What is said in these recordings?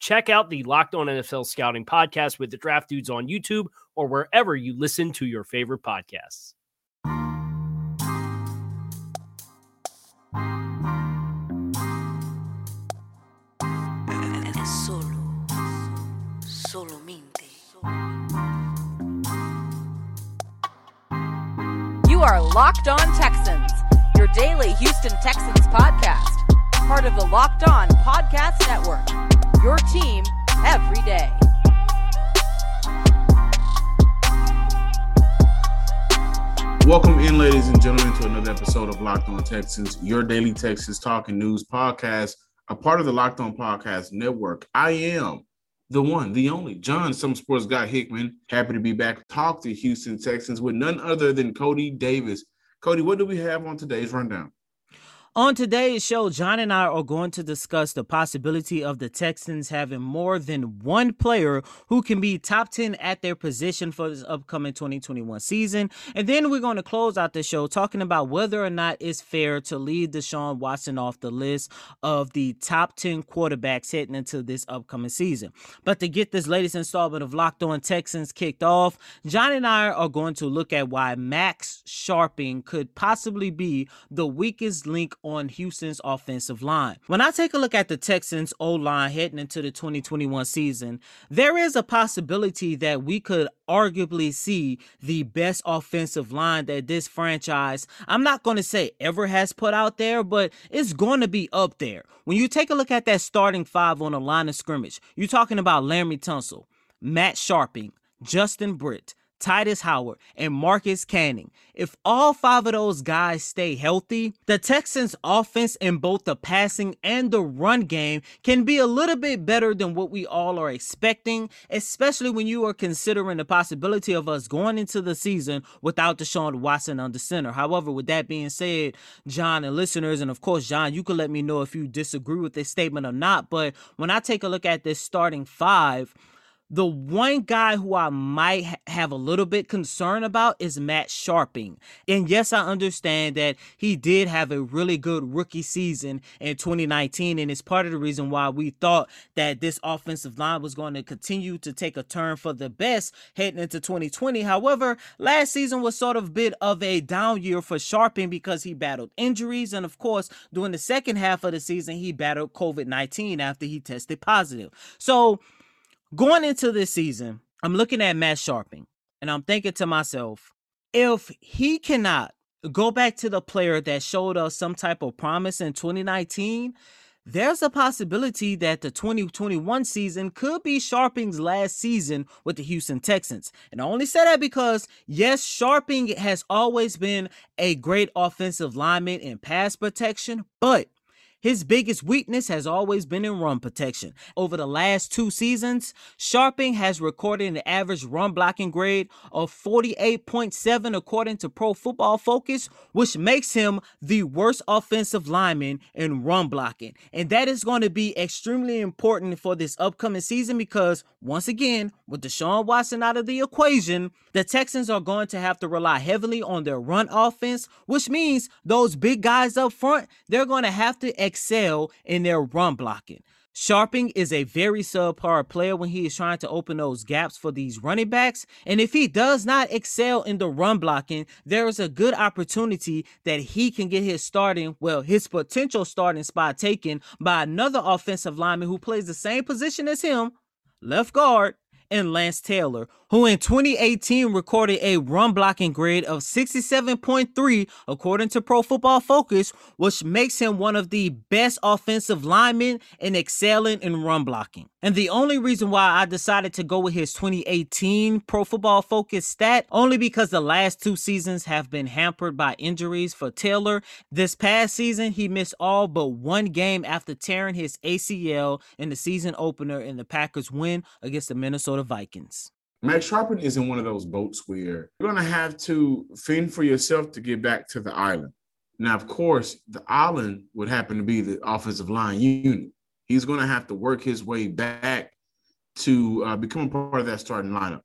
Check out the Locked On NFL Scouting podcast with the Draft Dudes on YouTube or wherever you listen to your favorite podcasts. You are Locked On Texans, your daily Houston Texans podcast, part of the Locked On Podcast Network, your team every day. Welcome in, ladies and gentlemen, to another episode of Locked On Texans, your daily Texas talk and news podcast, a part of the Locked On Podcast Network. I am the one, the only, John, some sports guy Hickman. Happy to be back. Talk to Houston Texans with none other than Cody Davis. Cody, what do we have on today's rundown? On today's show, John and I are going to discuss the possibility of the Texans having more than one player who can be top 10 at their position for this upcoming 2021 season. And then we're going to close out the show talking about whether or not it's fair to leave Deshaun Watson off the list of the top 10 quarterbacks heading into this upcoming season. But to get this latest installment of Locked On Texans kicked off, John and I are going to look at why Max Scharping could possibly be the weakest link on Houston's offensive line. When I take a look at the Texans' O-line heading into the 2021 season, there is a possibility that we could arguably see the best offensive line that this franchise, I'm not going to say ever has put out there, but it's going to be up there. When you take a look at that starting five on the line of scrimmage, you're talking about Laremy Tunsil, Max Scharping, Justin Britt, Titus Howard, and Marcus Cannon. If all five of those guys stay healthy, the Texans' offense in both the passing and the run game can be a little bit better than what we all are expecting, especially when you are considering the possibility of us going into the season without Deshaun Watson under center. However, with that being said, John and listeners, and of course, John, you can let me know if you disagree with this statement or not, but when I take a look at this starting five, the one guy who I might have a little bit concern about is Max Scharping. And yes, I understand that he did have a really good rookie season in 2019, and it's part of the reason why we thought that this offensive line was going to continue to take a turn for the best heading into 2020. However, last season was sort of a bit of a down year for Scharping because he battled injuries, and of course, during the second half of the season, he battled COVID-19 after he tested positive. So going into this season, I'm looking at Max Scharping, and I'm thinking to myself, if he cannot go back to the player that showed us some type of promise in 2019, there's a possibility that the 2021 season could be Scharping's last season with the Houston Texans. And I only say that because, yes, Scharping has always been a great offensive lineman in pass protection, but his biggest weakness has always been in run protection. Over the last two seasons, Scharping has recorded an average run blocking grade of 48.7 according to Pro Football Focus, which makes him the worst offensive lineman in run blocking. And that is going to be extremely important for this upcoming season because, once again, with Deshaun Watson out of the equation, the Texans are going to have to rely heavily on their run offense, which means those big guys up front, they're going to have to excel in their run blocking. Scharping is a very subpar player when he is trying to open those gaps for these running backs, and if he does not excel in the run blocking, there is a good opportunity that he can get his potential starting spot taken by another offensive lineman who plays the same position as him, left guard, and Lane Taylor, who in 2018 recorded a run blocking grade of 67.3 according to Pro Football Focus, which makes him one of the best offensive linemen in excelling in run blocking. And the only reason why I decided to go with his 2018 Pro Football Focus stat, only because the last two seasons have been hampered by injuries for Taylor. This past season, he missed all but one game after tearing his ACL in the season opener in the Packers' win against the Minnesota Vikings. Max Scharping is in one of those boats where you're going to have to fend for yourself to get back to the island. Now, of course, the island would happen to be the offensive line unit. He's going to have to work his way back to become a part of that starting lineup.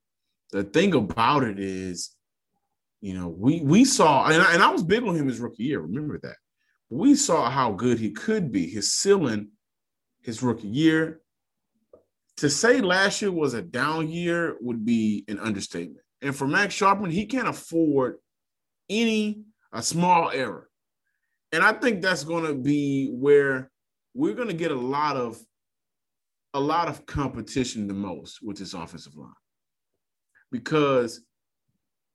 The thing about it is, you know, we saw, and I was big on him his rookie year, remember that. We saw how good he could be, his ceiling, his rookie year. To say last year was a down year would be an understatement. And for Max Scharping, he can't afford a small error. And I think that's going to be where we're going to get a lot of competition the most with this offensive line. Because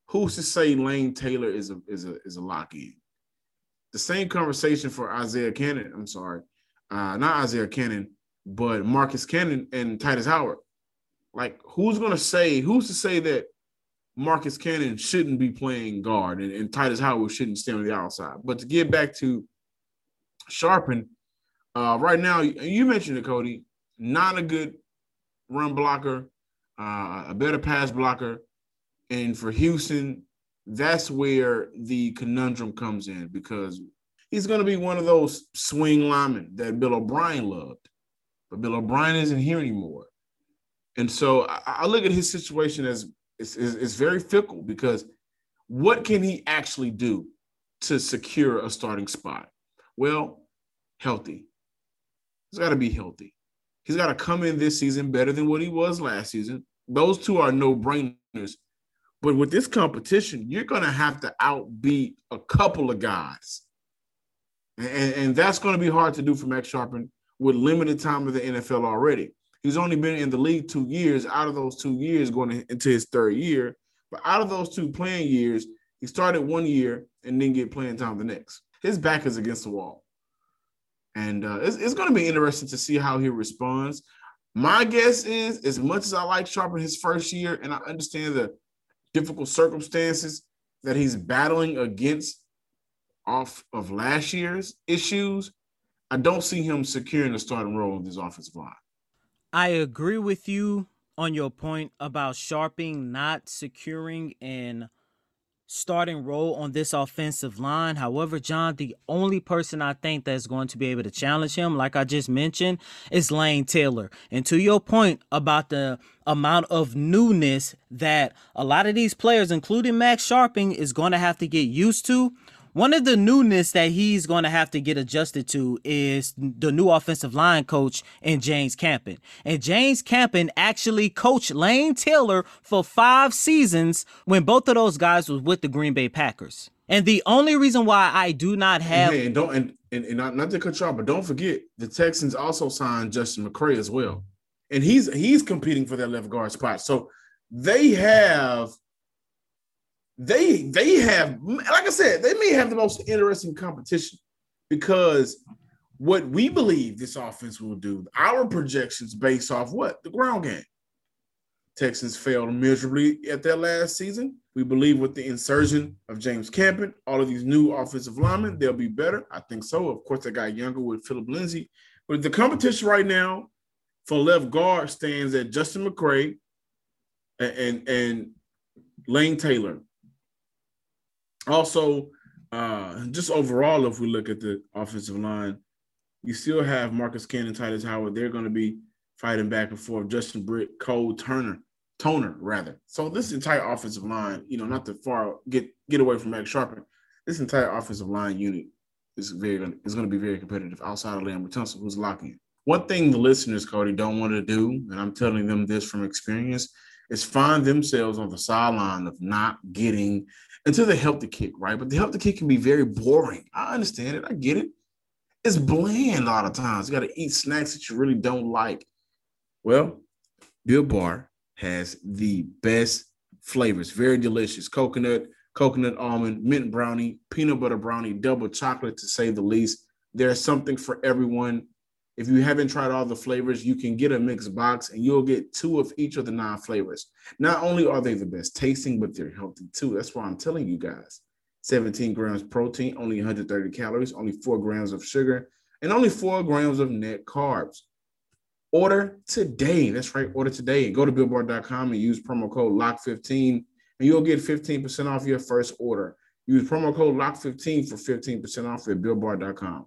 who's to say Lane Taylor is a lock-in? The same conversation for Marcus Cannon and Titus Howard. Like, who's to say that Marcus Cannon shouldn't be playing guard and Titus Howard shouldn't stand on the outside? But to get back to Scharping, right now, you mentioned it, Cody, not a good run blocker, a better pass blocker. And for Houston, that's where the conundrum comes in, because he's going to be one of those swing linemen that Bill O'Brien loved. But Bill O'Brien isn't here anymore. And so I look at his situation as it's very fickle, because what can he actually do to secure a starting spot? Well, healthy. He's got to be healthy. He's got to come in this season better than what he was last season. Those two are no-brainers. But with this competition, you're going to have to outbeat a couple of guys. And that's going to be hard to do for Max Scharping with limited time in the NFL already. He's only been in the league 2 years. Out of those 2 years, going into his third year. But out of those two playing years, he started 1 year and didn't get playing time the next. His back is against the wall. And it's going to be interesting to see how he responds. My guess is, as much as I like Scharping his first year, and I understand the difficult circumstances that he's battling against off of last year's issues, I don't see him securing a starting role in this offensive line. I agree with you on your point about Scharping not securing an starting role on this offensive line. However, John, the only person I think that's going to be able to challenge him, like I just mentioned, is Lane Taylor. And to your point about the amount of newness that a lot of these players, including Max Scharping, is going to have to get used to, one of the newness that he's going to have to get adjusted to is the new offensive line coach in James Campen. And James Campen actually coached Lane Taylor for 5 seasons when both of those guys was with the Green Bay Packers. And the only reason why I do not have... Hey, not to cut you off, but don't forget, the Texans also signed Justin McCray as well. And he's competing for that left guard spot. So they have... They have, like I said, they may have the most interesting competition, because what we believe this offense will do, our projections based off what? The ground game. Texans failed miserably at that last season. We believe with the insertion of James Campen, all of these new offensive linemen, they'll be better. I think so. Of course, they got younger with Phillip Lindsay. But the competition right now for left guard stands at Justin McCray and Lane Taylor. Also, just overall, if we look at the offensive line, you still have Marcus Cannon, Titus Howard. They're going to be fighting back and forth. Justin Britt, Cole Toner. So this entire offensive line, not to get away from Max Scharping, this entire offensive line unit it's going to be very competitive outside of Laremy Tunsil, who's locking in. One thing the listeners, Cody, don't want to do, and I'm telling them this from experience, is find themselves on the sideline of not getting until they help the kick, right? But the help the kick can be very boring. I understand it. I get it. It's bland a lot of times. You got to eat snacks that you really don't like. Well, Built Bar has the best flavors. Very delicious. Coconut almond, mint brownie, peanut butter brownie, double chocolate, to say the least. There's something for everyone. If you haven't tried all the flavors, you can get a mixed box and you'll get 2 of each of the 9 flavors. Not only are they the best tasting, but they're healthy too. That's why I'm telling you guys. 17 grams protein, only 130 calories, only 4 grams of sugar, and only 4 grams of net carbs. Order today. That's right, order today. Go to BuiltBar.com and use promo code LOCK15, and you'll get 15% off your first order. Use promo code LOCK15 for 15% off at BuiltBar.com.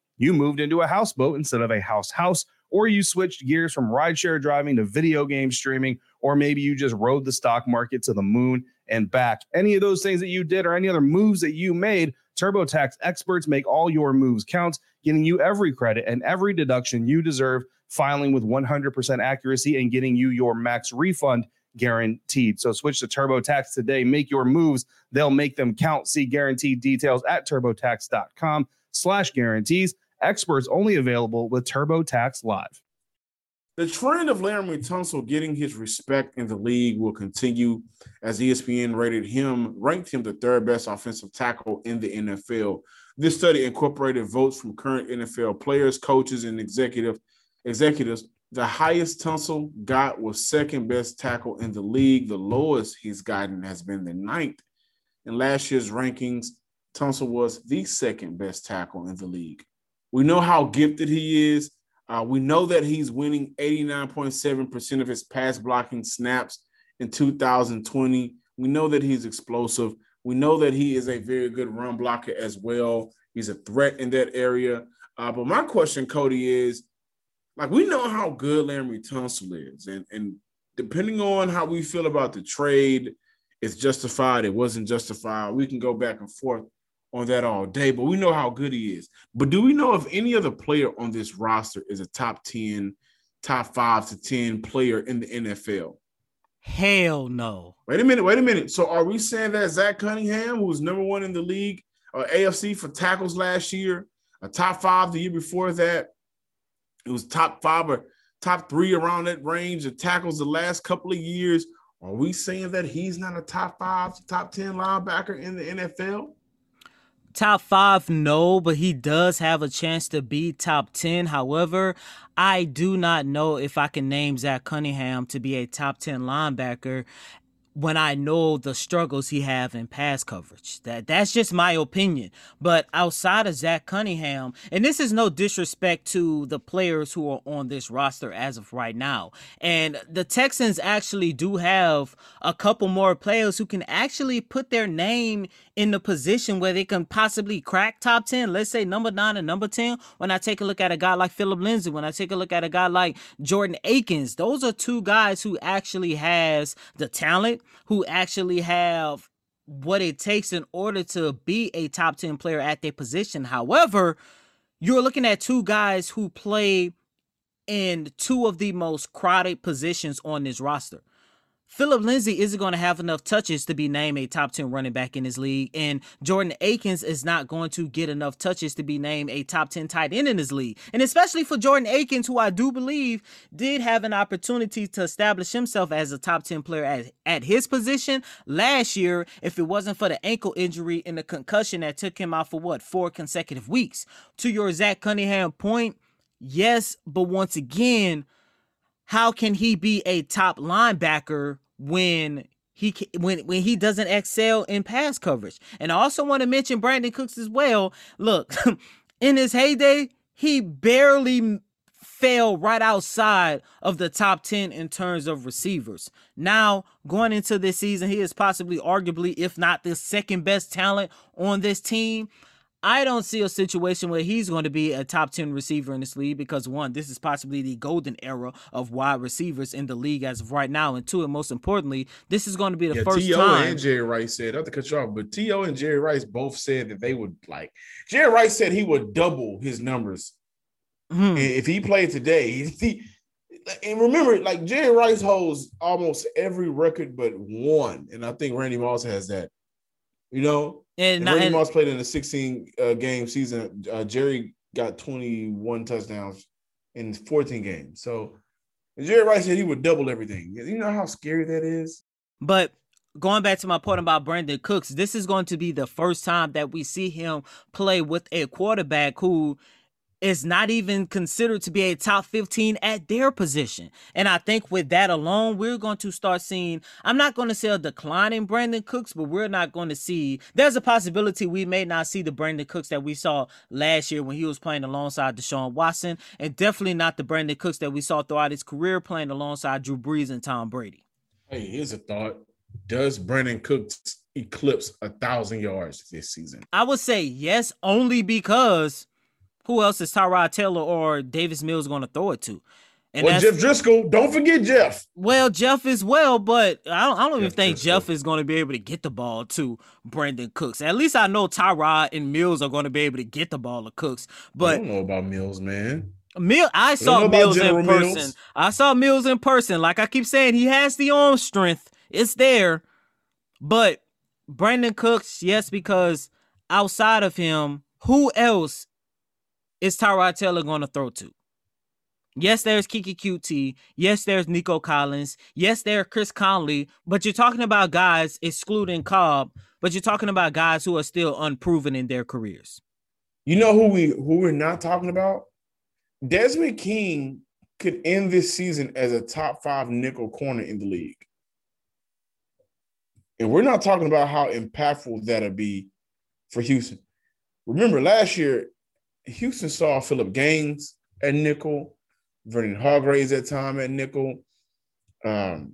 you moved into a houseboat instead of a house, or you switched gears from rideshare driving to video game streaming, or maybe you just rode the stock market to the moon and back. Any of those things that you did or any other moves that you made, TurboTax experts make all your moves count, getting you every credit and every deduction you deserve, filing with 100% accuracy, and getting you your max refund guaranteed. So switch to TurboTax today. Make your moves. They'll make them count. See guaranteed details at TurboTax.com/guarantees. Experts only available with TurboTax Live. The trend of Laremy Tunsil getting his respect in the league will continue, as ESPN ranked him the 3rd best offensive tackle in the NFL. This study incorporated votes from current NFL players, coaches, and executives. The highest Tunsil got was 2nd best tackle in the league. The lowest he's gotten has been the 9th. In last year's rankings, Tunsil was the 2nd best tackle in the league. We know how gifted he is. We know that he's winning 89.7% of his pass blocking snaps in 2020. We know that he's explosive. We know that he is a very good run blocker as well. He's a threat in that area. But my question, Cody, is, we know how good Laremy Tunsil is. And depending on how we feel about the trade, it's justified, it wasn't justified. We can go back and forth on that all day, but we know how good he is. But do we know if any other player on this roster is a top 10, top 5 to 10 player in the NFL? Hell no. Wait a minute. So are we saying that Zach Cunningham, who was number 1 in the league, AFC for tackles last year, a top 5 the year before that, it was top 5 or top 3 around that range of tackles the last couple of years, are we saying that he's not a top 5 to top 10 linebacker in the NFL? Top 5, no, but he does have a chance to be top 10. However, I do not know if I can name Zach Cunningham to be a top 10 linebacker when I know the struggles he have in pass coverage. That's just my opinion. But outside of Zach Cunningham, and this is no disrespect to the players who are on this roster as of right now, and the Texans actually do have a couple more players who can actually put their name in the position where they can possibly crack top 10, let's say number 9 and number 10. When I take a look at a guy like Phillip Lindsay, when I take a look at a guy like Jordan Akins, those are 2 guys who actually has the talent, who actually have what it takes in order to be a top 10 player at their position. However, you're looking at 2 guys who play in 2 of the most crowded positions on this roster. Phillip Lindsay isn't going to have enough touches to be named a top 10 running back in this league, and Jordan Akins is not going to get enough touches to be named a top 10 tight end in this league. And especially for Jordan Akins, who I do believe did have an opportunity to establish himself as a top 10 player at his position last year, if it wasn't for the ankle injury and the concussion that took him out for 4 consecutive weeks. To your Zach Cunningham point, yes, but once again, how can he be a top linebacker when he doesn't excel in pass coverage? And I also want to mention Brandon Cooks as well. Look, in his heyday, he barely fell right outside of the top 10 in terms of receivers. Now, going into this season, he is possibly, arguably, if not the second best talent on this team. I don't see a situation where he's going to be a top 10 receiver in this league because, one, this is possibly the golden era of wide receivers in the league as of right now, and two, and most importantly, this is going to be the first time. T.O. and Jerry Rice said, not to cut you off, but T.O. and Jerry Rice both said that they would, like, Jerry Rice said he would double his numbers if he played today. And remember, like, Jerry Rice holds almost every record but one, and I think Randy Moss has that. You know, and Randy Moss played in a 16-game season. Jerry got 21 touchdowns in 14 games. So Jerry Rice said he would double everything. You know how scary that is? But going back to my point about Brandon Cooks, this is going to be the first time that we see him play with a quarterback who is not even considered to be a top 15 at their position. And I think with that alone, we're going to start seeing, I'm not going to say a decline in Brandon Cooks, but we're not going to see, there's a possibility we may not see the Brandon Cooks that we saw last year when he was playing alongside Deshaun Watson, and definitely not the Brandon Cooks that we saw throughout his career playing alongside Drew Brees and Tom Brady. Hey, here's a thought. Does Brandon Cooks eclipse 1,000 yards this season? I would say yes, only because who else is Tyrod Taylor or Davis Mills going to throw it to? And Jeff Driscoll. Don't forget Jeff. Well, Jeff as well, but I don't think Jeff is going to be able to get the ball to Brandon Cooks. At least I know Tyrod and Mills are going to be able to get the ball to Cooks. But I don't know about Mills, man. I saw Mills in person. I saw Mills in person. Like I keep saying, he has the arm strength. It's there. But Brandon Cooks, yes, because outside of him, who else is Tyrod Taylor going to throw to? Yes, there's Kiki QT. Yes, there's Nico Collins. Yes, there's Chris Conley. But you're talking about guys, excluding Cobb, but you're talking about guys who are still unproven in their careers. You know who we're not talking about? Desmond King could end this season as a top 5 nickel corner in the league. And we're not talking about how impactful that'll be for Houston. Remember, last year, Houston saw Phillip Gaines at nickel, Vernon Hargraves at time at nickel. And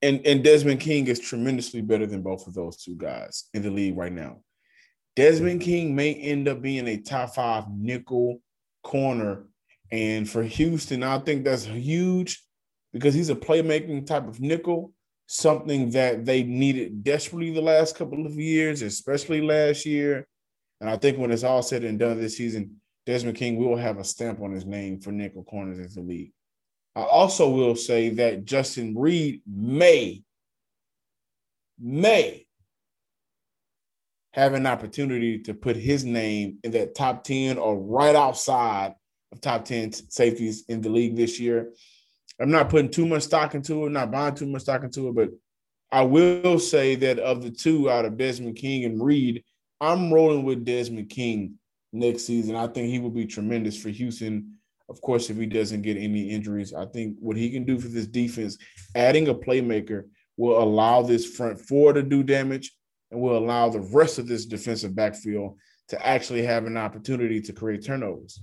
Desmond King is tremendously better than both of those two guys in the league right now. Desmond King may end up being a top 5 nickel corner. And for Houston, I think that's huge because he's a playmaking type of nickel, something that they needed desperately the last couple of years, especially last year. And I think when it's all said and done this season, Desmond King will have a stamp on his name for nickel corners in the league. I also will say that Justin Reed may have an opportunity to put his name in that top 10 or right outside of top 10 safeties in the league this year. I'm not putting too much stock into it, not buying too much stock into it, but I will say that of the two out of Desmond King and Reed, I'm rolling with Desmond King next season. I think he will be tremendous for Houston. Of course, if he doesn't get any injuries, I think what he can do for this defense, adding a playmaker, will allow this front four to do damage and will allow the rest of this defensive backfield to actually have an opportunity to create turnovers.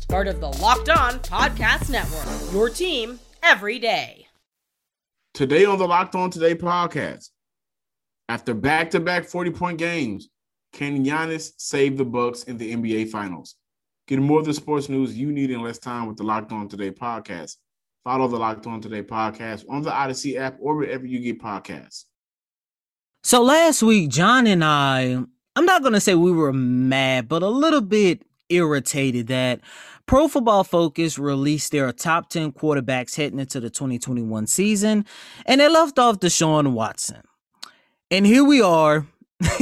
Part of the Locked On Podcast Network, your team every day. Today on the Locked On Today podcast, after back-to-back 40-point games, can Giannis save the Bucks in the NBA Finals? Get more of the sports news you need in less time with the Locked On Today podcast. Follow the Locked On Today podcast on the Odyssey app or wherever you get podcasts. So last week, John and I'm not going to say we were mad, but a little bit irritated that Pro Football Focus released their top 10 quarterbacks heading into the 2021 season, and they left off Deshaun Watson. And here we are,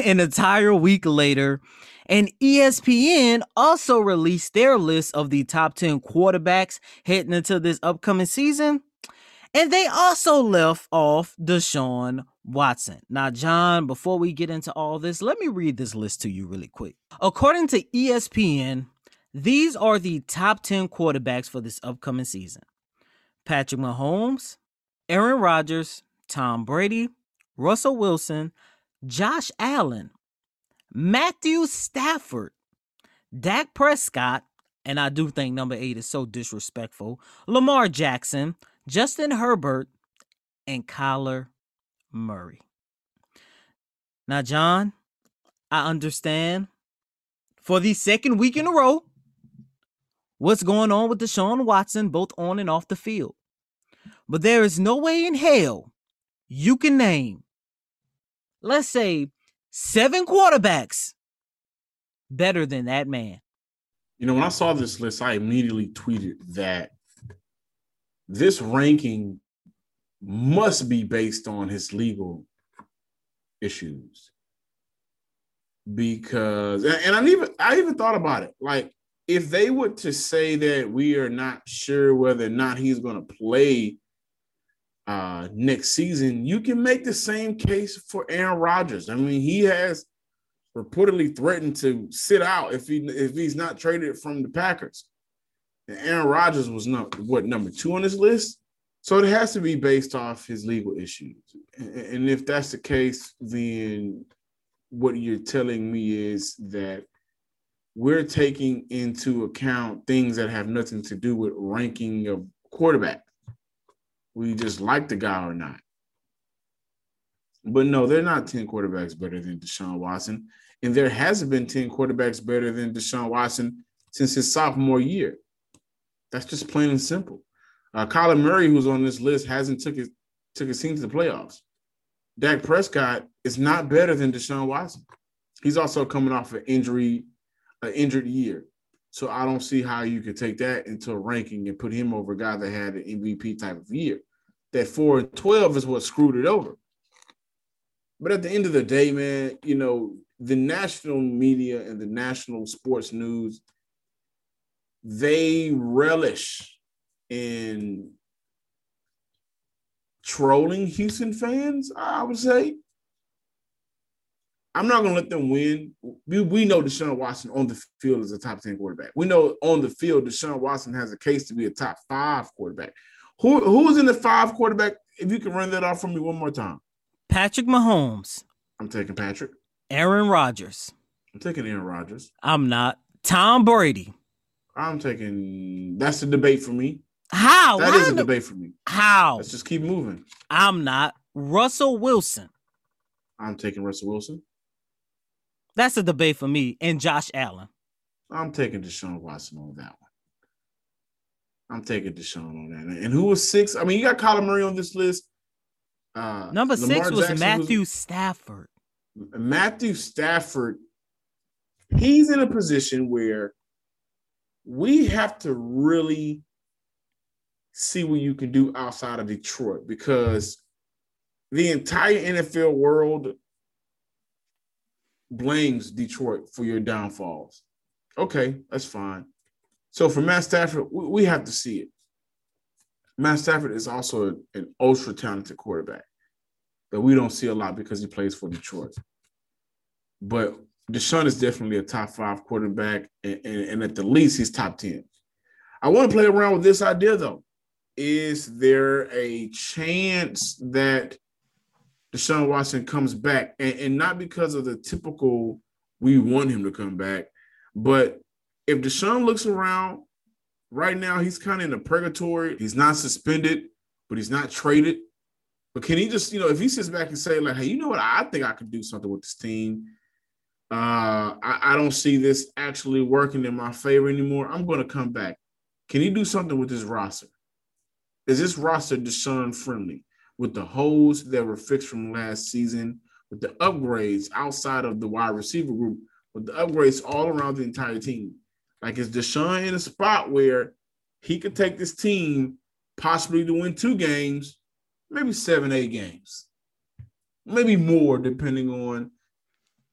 an entire week later, and ESPN also released their list of the top 10 quarterbacks heading into this upcoming season, and they also left off Deshaun Watson. Now, John, before we get into all this, let me read this list to you really quick. According to ESPN, these are the top 10 quarterbacks for this upcoming season: Patrick Mahomes, Aaron Rodgers, Tom Brady, Russell Wilson, Josh Allen, Matthew Stafford, Dak Prescott, and I do think number 8 is so disrespectful, Lamar Jackson, Justin Herbert, and Kyler Murray. Now, John, I understand for the second week in a row what's going on with Deshaun Watson, both on and off the field. But there is no way in hell you can name, let's say, 7 quarterbacks better than that man. You know, when I saw this list, I immediately tweeted that this ranking must be based on his legal issues, because I even thought about it. Like, if they were to say that we are not sure whether or not he's going to play next season, you can make the same case for Aaron Rodgers. I mean, he has reportedly threatened to sit out if he's not traded from the Packers. And Aaron Rodgers was number 2 on his list. So it has to be based off his legal issues. And if that's the case, then what you're telling me is that we're taking into account things that have nothing to do with ranking of quarterback. We just like the guy or not. But no, they're not 10 quarterbacks better than Deshaun Watson. And there hasn't been 10 quarterbacks better than Deshaun Watson since his sophomore year. That's just plain and simple. Kyler Murray, who's on this list, hasn't took his team to the playoffs. Dak Prescott is not better than Deshaun Watson. He's also coming off an injured year. So I don't see how you could take that into a ranking and put him over a guy that had an MVP type of year. That 4-12 is what screwed it over. But at the end of the day, man, you know, the national media and the national sports news, they relish in trolling Houston fans, I would say. I'm not going to let them win. We know Deshaun Watson on the field is a top 10 quarterback. We know on the field Deshaun Watson has a case to be a top 5 quarterback. Who's in the 5 quarterback? If you can run that off for me one more time. Patrick Mahomes. I'm taking Patrick. Aaron Rodgers. I'm taking Aaron Rodgers. I'm not. Tom Brady. I'm taking – that's the debate for me. How? That is a debate for me. How? Let's just keep moving. I'm not. Russell Wilson? I'm taking Russell Wilson. That's a debate for me and Josh Allen. I'm taking Deshaun Watson on that one. I'm taking Deshaun on that. And who was six? I mean, you got Kyler Murray on this list. Number six Lamar was Jackson Matthew Stafford. Matthew Stafford, he's in a position where we have to really see what you can do outside of Detroit, because the entire NFL world blames Detroit for your downfalls. Okay, that's fine. So for Matt Stafford, we have to see it. Matt Stafford is also an ultra-talented quarterback that we don't see a lot because he plays for Detroit. But Deshaun is definitely a top-5 quarterback, and at the least, he's top 10. I want to play around with this idea, though. Is there a chance that Deshaun Watson comes back? And not because of the typical we want him to come back, but if Deshaun looks around right now, he's kind of in a purgatory. He's not suspended, but he's not traded. But can he just, you know, if he sits back and say, like, hey, you know what, I think I could do something with this team. I don't see this actually working in my favor anymore. I'm going to come back. Can he do something with this roster? Is this roster Deshaun friendly with the holes that were fixed from last season, with the upgrades outside of the wide receiver group, with the upgrades all around the entire team? Like, is Deshaun in a spot where he could take this team possibly to win 2 games, maybe 7, 8 games, maybe more, depending on,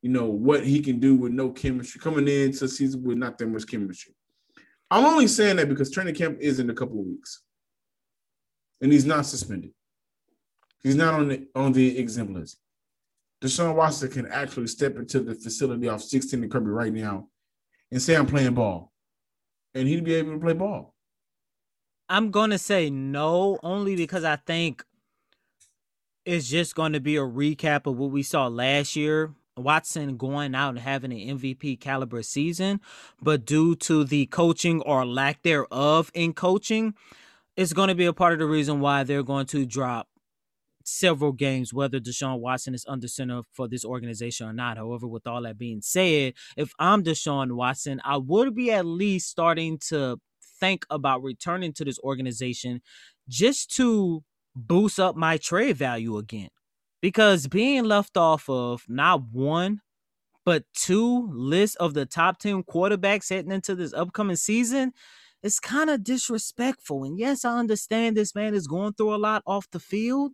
you know, what he can do with no chemistry, coming into season with not that much chemistry? I'm only saying that because training camp is in a couple of weeks. And he's not suspended. He's not on the exempt list. Deshaun Watson can actually step into the facility off 16 and Kirby right now and say, I'm playing ball. And he'd be able to play ball. I'm going to say no, only because I think it's just going to be a recap of what we saw last year. Watson going out and having an MVP caliber season, but due to the coaching or lack thereof in coaching, it's going to be a part of the reason why they're going to drop several games, whether Deshaun Watson is under center for this organization or not. However, with all that being said, if I'm Deshaun Watson, I would be at least starting to think about returning to this organization just to boost up my trade value again. Because being left off of not 1, but 2 lists of the top 10 quarterbacks heading into this upcoming season, it's kind of disrespectful. And yes, I understand this man is going through a lot off the field,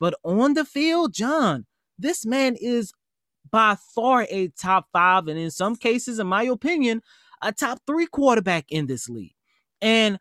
but on the field, John, this man is by far a top 5, and in some cases, in my opinion, a top 3 quarterback in this league. And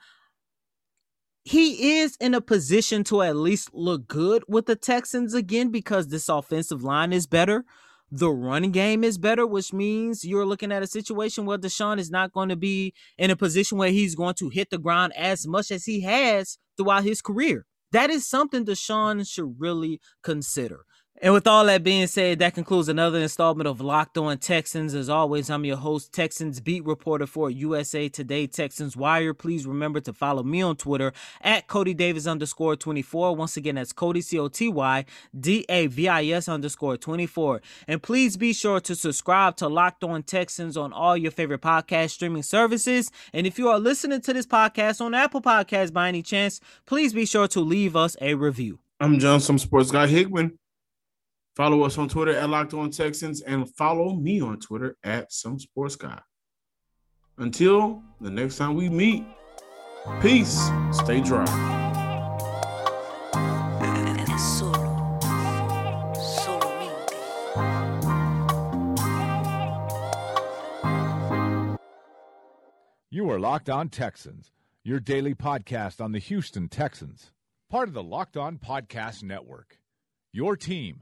he is in a position to at least look good with the Texans again, because this offensive line is better. The run game is better, which means you're looking at a situation where Deshaun is not going to be in a position where he's going to hit the ground as much as he has throughout his career. That is something Deshaun should really consider. And with all that being said, that concludes another installment of Locked On Texans. As always, I'm your host, Texans beat reporter for USA Today, Texans Wire. Please remember to follow me on Twitter at CodyDavis_24. Once again, that's Cody, C-O-T-Y, D-A-V-I-S _24. And please be sure to subscribe to Locked On Texans on all your favorite podcast streaming services. And if you are listening to this podcast on Apple Podcasts by any chance, please be sure to leave us a review. I'm John, some sports guy Hickman. Follow us on Twitter at Locked On Texans, and follow me on Twitter at Some Sports Guy. Until the next time we meet, peace. Stay dry. You are Locked On Texans, your daily podcast on the Houston Texans, part of the Locked On Podcast Network. Your team